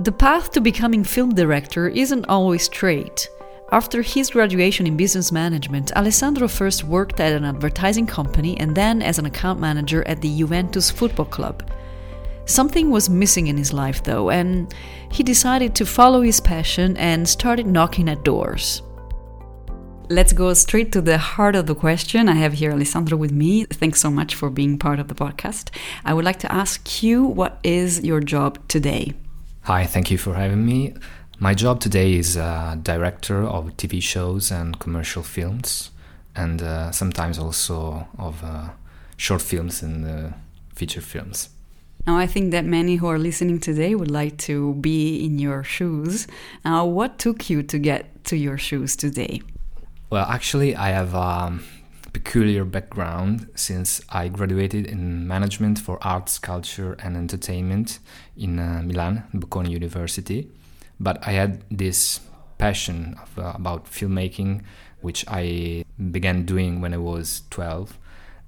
The path to becoming film director isn't always straight. After his graduation in business management, Alessandro first worked at an advertising company and then as an account manager at the Juventus Football Club. Something was missing in his life, though, and he decided to follow his passion and started knocking at doors. Let's go straight to the heart of the question. I have here Alessandro with me. Thanks so much for being part of the podcast. I would like to ask you, what is your job today? Hi, thank you for having me. My job today is director of TV shows and commercial films, and sometimes also of short films and feature films. Now, I think that many who are listening today would like to be in your shoes. Now, what took you to get to your shoes today? Well, actually, I have a peculiar background since I graduated in management for arts, culture and entertainment in Milan, Bocconi University. But I had this passion about filmmaking, which I began doing when I was 12.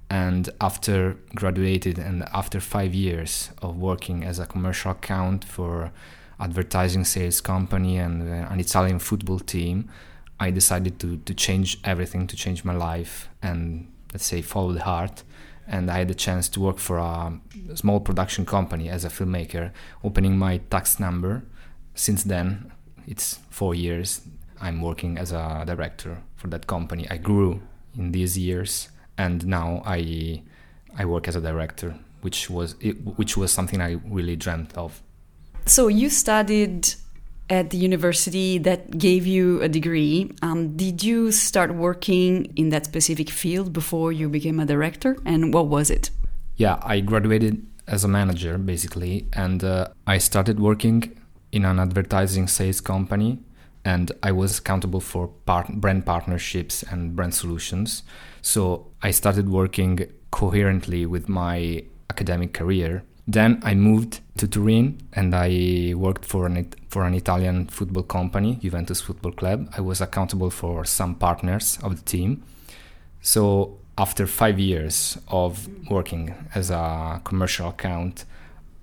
And after graduated and after 5 years of working as a commercial account for advertising sales company and an Italian football team, I decided to change everything, to change my life and, let's say, follow the heart. And I had the chance to work for a small production company as a filmmaker, opening my tax number. Since then, it's 4 years, I'm working as a director for that company. I grew in these years, and now I work as a director, which was something I really dreamt of. So you studied at the university that gave you a degree. Did you start working in that specific field before you became a director? And what was it? Yeah, I graduated as a manager, basically, and I started working in an advertising sales company, and I was accountable for brand partnerships and brand solutions. So I started working coherently with my academic career. Then I moved to Turin and I worked for an Italian football company, Juventus Football Club. I was accountable for some partners of the team. So after 5 years of working as a commercial account,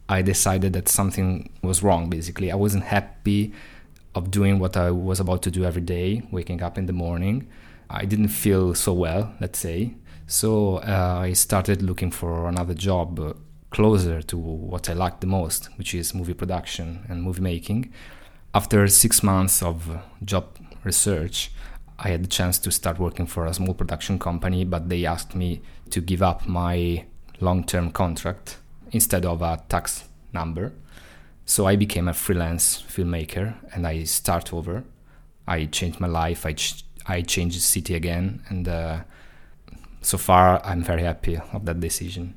I decided that something was wrong, basically. I wasn't happy of doing what I was about to do every day, waking up in the morning. I didn't feel so well, let's say. So I started looking for another job closer to what I liked the most, which is movie production and movie making. After 6 months of job research, I had the chance to start working for a small production company, but they asked me to give up my long-term contract instead of a tax number. So I became a freelance filmmaker and I start over. I changed my life, I changed the city again, and so far I'm very happy of that decision.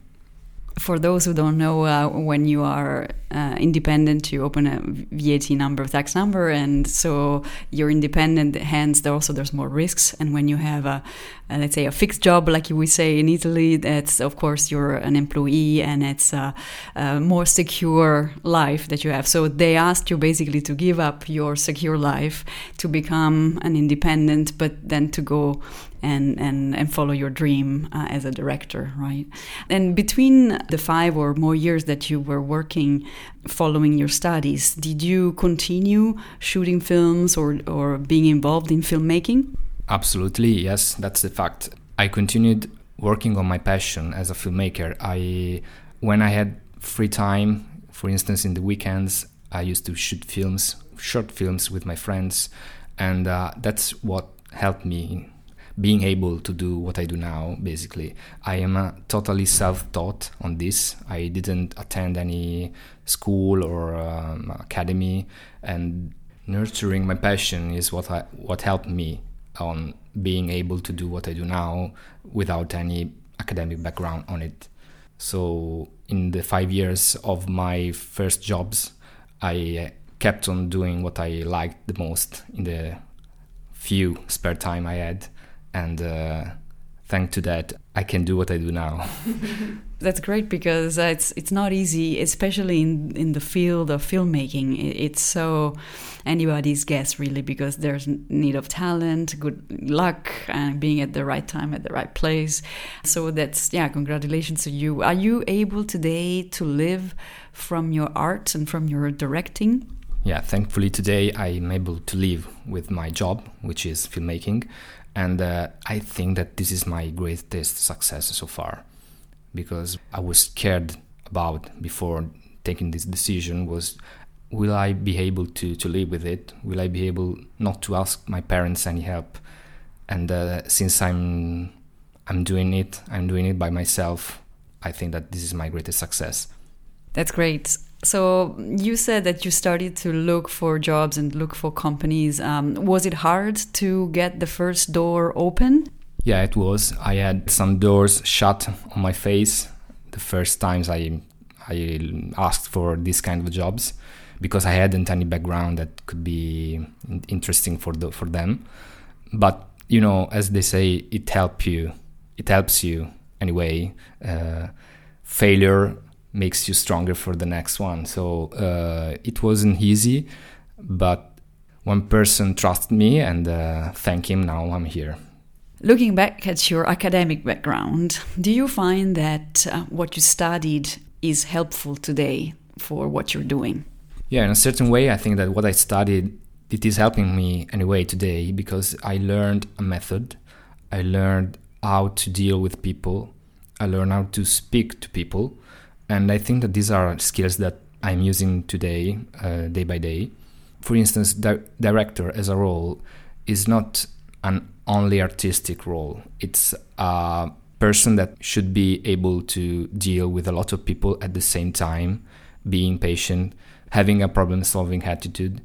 For those who don't know, when you are independent, you open a VAT number, tax number, and so you're independent, hence there's more risks. And when you have a fixed job, like we say in Italy, that's, of course, you're an employee and it's a more secure life that you have. So they asked you basically to give up your secure life to become an independent, but then to go and follow your dream as a director, right? And between the 5 or more years that you were working following your studies, did you continue shooting films or being involved in filmmaking? Absolutely, yes, that's the fact. I continued working on my passion as a filmmaker. When I had free time, for instance, in the weekends, I used to shoot films, short films with my friends, and that's what helped me being able to do what I do now, basically. I am totally self-taught on this. I didn't attend any school or academy, and nurturing my passion is what helped me on being able to do what I do now without any academic background on it. So in the 5 years of my first jobs, I kept on doing what I liked the most in the few spare time I had. And thanks to that, I can do what I do now. That's great, because it's not easy, especially in the field of filmmaking. It's so anybody's guess, really, because there's need of talent, good luck, and being at the right time, at the right place. So congratulations to you. Are you able today to live from your art and from your directing? yeah, thankfully today I'm able to live with my job, which is filmmaking, and I think that this is my greatest success so far, because I was scared about before taking this decision was, will I be able to live with it? Will I be able not to ask my parents any help? And since I'm doing it by myself, I think that this is my greatest success. That's great. So you said that you started to look for jobs and look for companies. Was it hard to get the first door open? Yeah, it was. I had some doors shut on my face the first times I asked for these kind of jobs, because I hadn't any background that could be interesting for them. But you know, as they say, it helps you anyway. Failure makes you stronger for the next one. So it wasn't easy, but one person trusted me, and thank him, now I'm here. Looking back at your academic background, do you find that what you studied is helpful today for what you're doing? Yeah, in a certain way, I think that what I studied, it is helping me anyway today, because I learned a method. I learned how to deal with people. I learned how to speak to people. And I think that these are skills that I'm using today, day by day. For instance, director as a role is not an only artistic role. It's a person that should be able to deal with a lot of people at the same time, being patient, having a problem-solving attitude.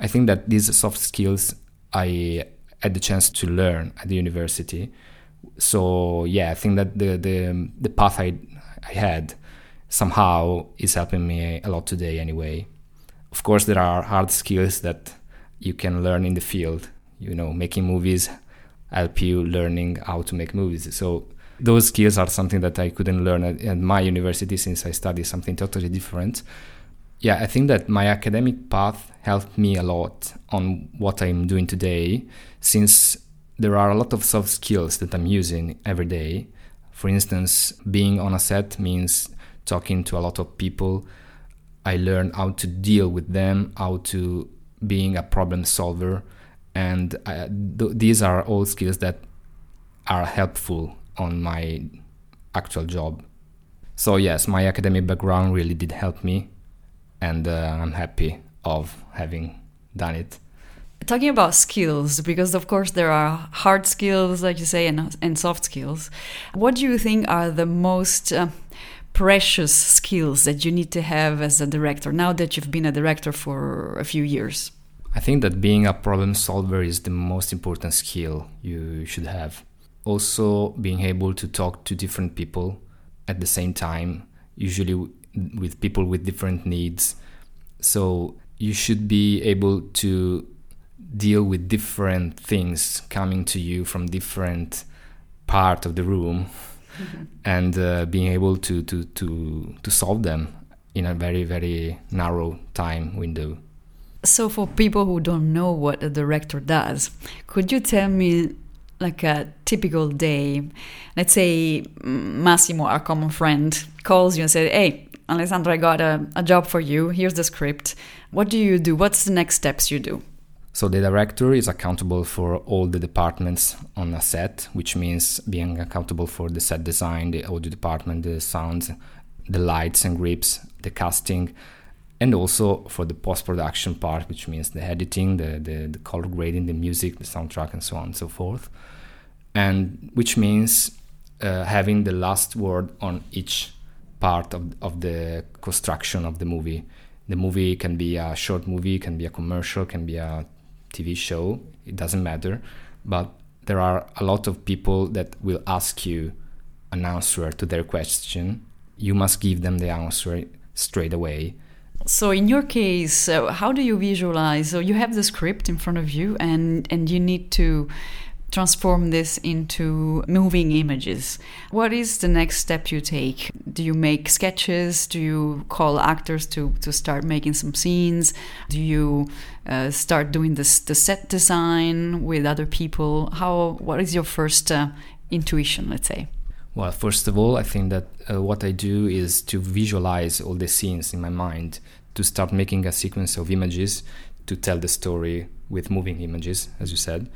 I think that these soft skills I had the chance to learn at the university. So yeah, I think that the path I had somehow is helping me a lot today anyway. Of course, there are hard skills that you can learn in the field. You know, making movies help you learning how to make movies. So those skills are something that I couldn't learn at my university, since I studied something totally different. Yeah, I think that my academic path helped me a lot on what I'm doing today, since there are a lot of soft skills that I'm using every day. For instance, being on a set means talking to a lot of people. I learned how to deal with them, how to being a problem solver, and these are all skills that are helpful on my actual job. So yes, my academic background really did help me, and I'm happy of having done it. Talking about skills, because of course there are hard skills, like you say, and soft skills. What do you think are the most precious skills that you need to have as a director, now that you've been a director for a few years? I think that being a problem solver is the most important skill you should have. Also, being able to talk to different people at the same time, usually with people with different needs. So you should be able to deal with different things coming to you from different part of the room. Mm-hmm. And being able to solve them in a very, very narrow time window. So for people who don't know what a director does, could you tell me like a typical day? Let's say Massimo, our common friend, calls you and says, "Hey, Alessandro, I got a job for you. Here's the script. What do you do? What's the next steps you do?" So the director is accountable for all the departments on a set, which means being accountable for the set design, the audio department, the sounds, the lights and grips, the casting, and also for the post-production part, which means the editing, the color grading, the music, the soundtrack, and so on and so forth. And which means having the last word on each part of the construction of the movie. The movie can be a short movie, can be a commercial, can be a TV show, it doesn't matter, but there are a lot of people that will ask you an answer to their question. You must give them the answer straight away. So in your case, how do you visualize? So you have the script in front of you, and you need to transform this into moving images. What is the next step you take? Do you make sketches? Do you call actors to start making some scenes? Do you start doing the set design with other people? What is your first intuition, let's say? Well, first of all, I think that what I do is to visualize all the scenes in my mind, to start making a sequence of images to tell the story with moving images, as you said.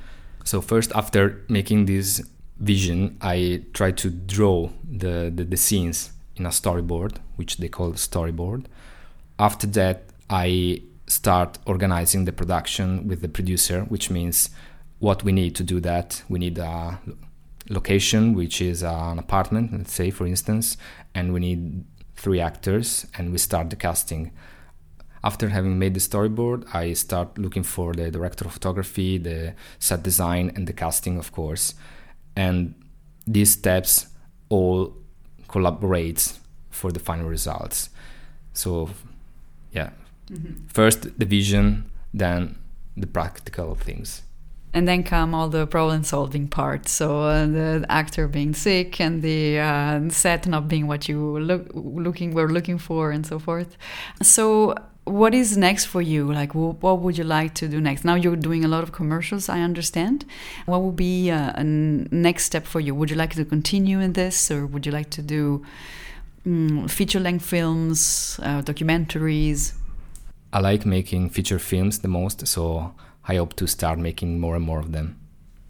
So first, after making this vision, I try to draw the scenes in a storyboard, which they call storyboard. After that, I start organizing the production with the producer, which means what we need to do that. We need a location, which is an apartment, let's say, for instance, and we need 3 actors, and we start the casting. After having made the storyboard, I start looking for the director of photography, the set design, and the casting, of course. And these steps all collaborate for the final results. So, yeah. Mm-hmm. First the vision, then the practical things. And then come all the problem-solving parts. So the actor being sick and the set not being what you were looking for, and so forth. So what is next for you? Like, what would you like to do next? Now you're doing a lot of commercials, I understand. What would be a next step for you? Would you like to continue in this, or would you like to do feature-length films, documentaries? I like making feature films the most, so I hope to start making more and more of them.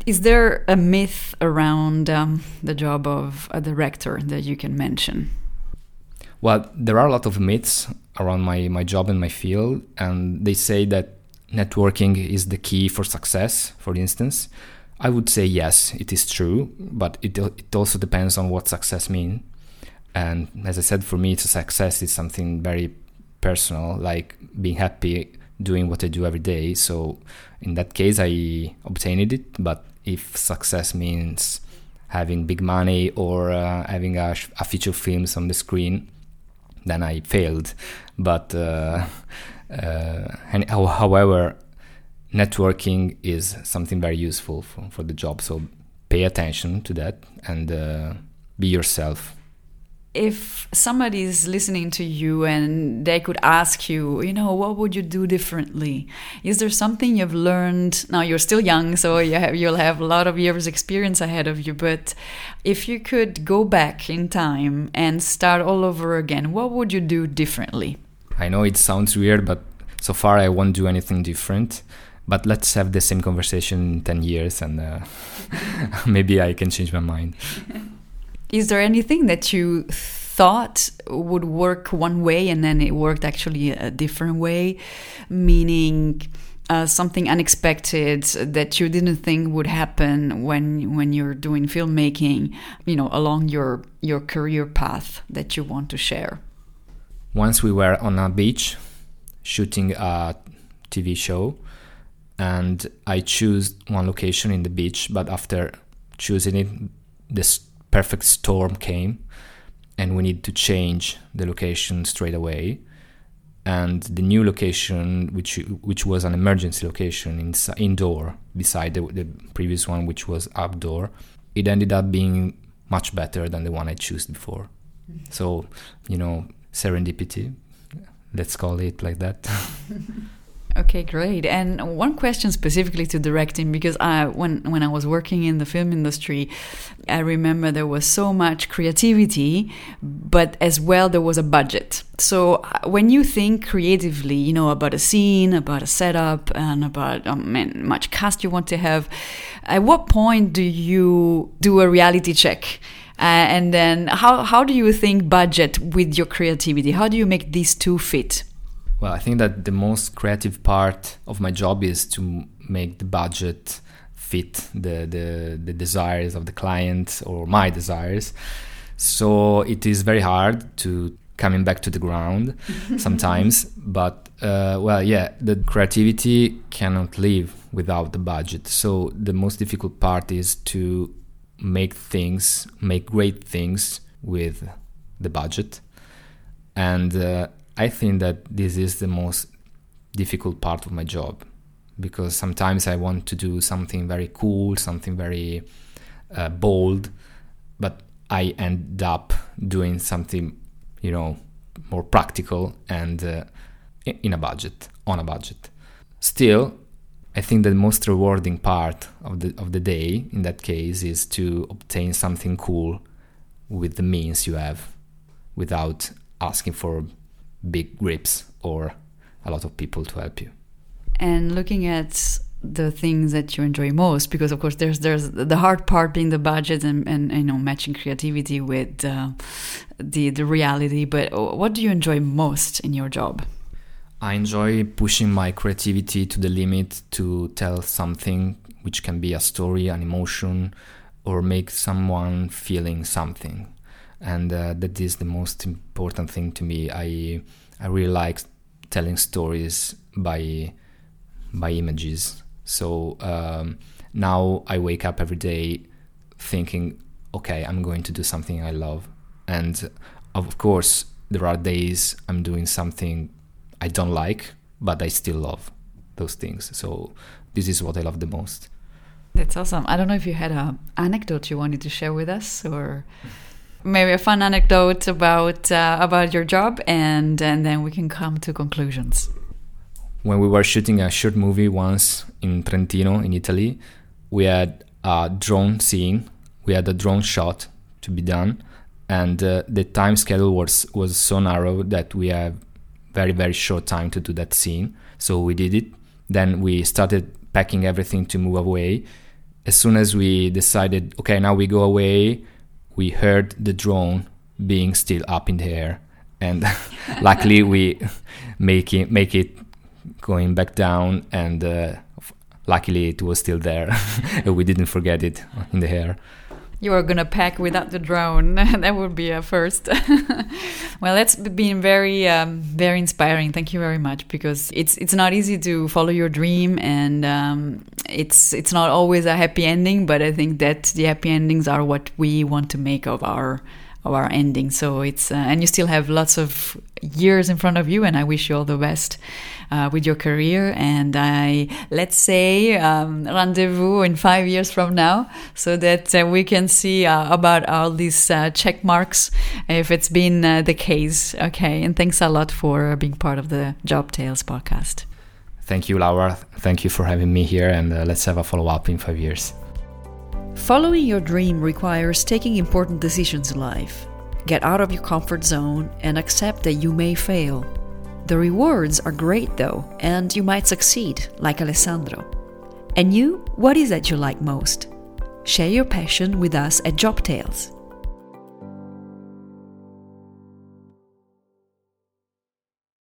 Is there a myth around the job of a director that you can mention? Well, there are a lot of myths around my job and my field, and they say that networking is the key for success, for instance. I would say yes, it is true, but it also depends on what success means. And as I said, for me, success is something very personal, like being happy doing what I do every day. So in that case, I obtained it. But if success means having big money or having a feature films on the screen, then I failed. But however, networking is something very useful for the job. So pay attention to that and be yourself. If somebody is listening to you and they could ask you, what would you do differently? Is there something you've learned? Now, you're still young, so you'll have a lot of years experience ahead of you. But if you could go back in time and start all over again, what would you do differently? I know it sounds weird, but so far I won't do anything different. But let's have the same conversation in 10 years and maybe I can change my mind. Is there anything that you thought would work one way and then it worked actually a different way? Meaning something unexpected that you didn't think would happen when you're doing filmmaking, along your career path that you want to share? Once we were on a beach shooting a TV show, and I chose one location in the beach, but after choosing it, this perfect storm came and we need to change the location straight away, and the new location, which was an emergency location indoor beside the previous one, which was outdoor, it ended up being much better than the one I chose before. So serendipity, let's call it like that. Okay, great. And one question specifically to directing, because when I was working in the film industry, I remember there was so much creativity, but as well there was a budget. So when you think creatively, about a scene, about a setup, and about much cast you want to have, at what point do you do a reality check? And then how do you think budget with your creativity? How do you make these two fit? Well, I think that the most creative part of my job is to make the budget fit the desires of the client or my desires. So it is very hard to coming back to the ground sometimes. But, the creativity cannot live without the budget. So the most difficult part is to make great things with the budget. And I think that this is the most difficult part of my job, because sometimes I want to do something very cool, something very bold, but I end up doing something, more practical and on a budget. Still, I think the most rewarding part of the day in that case is to obtain something cool with the means you have without asking for big grips or a lot of people to help you. And looking at the things that you enjoy most, because of course there's the hard part being the budget and you know, matching creativity with the reality, but what do you enjoy most in your job? I enjoy pushing my creativity to the limit to tell something which can be a story, an emotion, or make someone feeling something. And that is the most important thing to me. I really like telling stories by images. So now I wake up every day thinking, okay, I'm going to do something I love. And of course, there are days I'm doing something I don't like, but I still love those things. So this is what I love the most. That's awesome. I don't know if you had an anecdote you wanted to share with us, or maybe a fun anecdote about your job, and then we can come to conclusions. When we were shooting a short movie once in Trentino, in Italy, we had a drone scene. We had a drone shot to be done, and the time schedule was so narrow that we had very, very short time to do that scene. So we did it. Then we started packing everything to move away. As soon as we decided, okay, now we go away, we heard the drone being still up in the air, and luckily we make it going back down, and luckily it was still there. We didn't forget it in the air. You are gonna pack without the drone. That would be a first. Well, that's been very, very inspiring. Thank you very much, because it's not easy to follow your dream, and it's not always a happy ending. But I think that the happy endings are what we want to make of our ending. So it's and you still have lots of years in front of you, and I wish you all the best with your career, and let's say rendezvous in 5 years from now, so that we can see about all these check marks, if it's been the case. Okay, and thanks a lot for being part of the Job Tales podcast. Thank you, Laura. Thank you for having me here, and let's have a follow-up in 5 years. Following your dream requires taking important decisions in life. Get out of your comfort zone and accept that you may fail. The rewards are great though, and you might succeed, like Alessandro. And you, what is that you like most? Share your passion with us at Job Tales.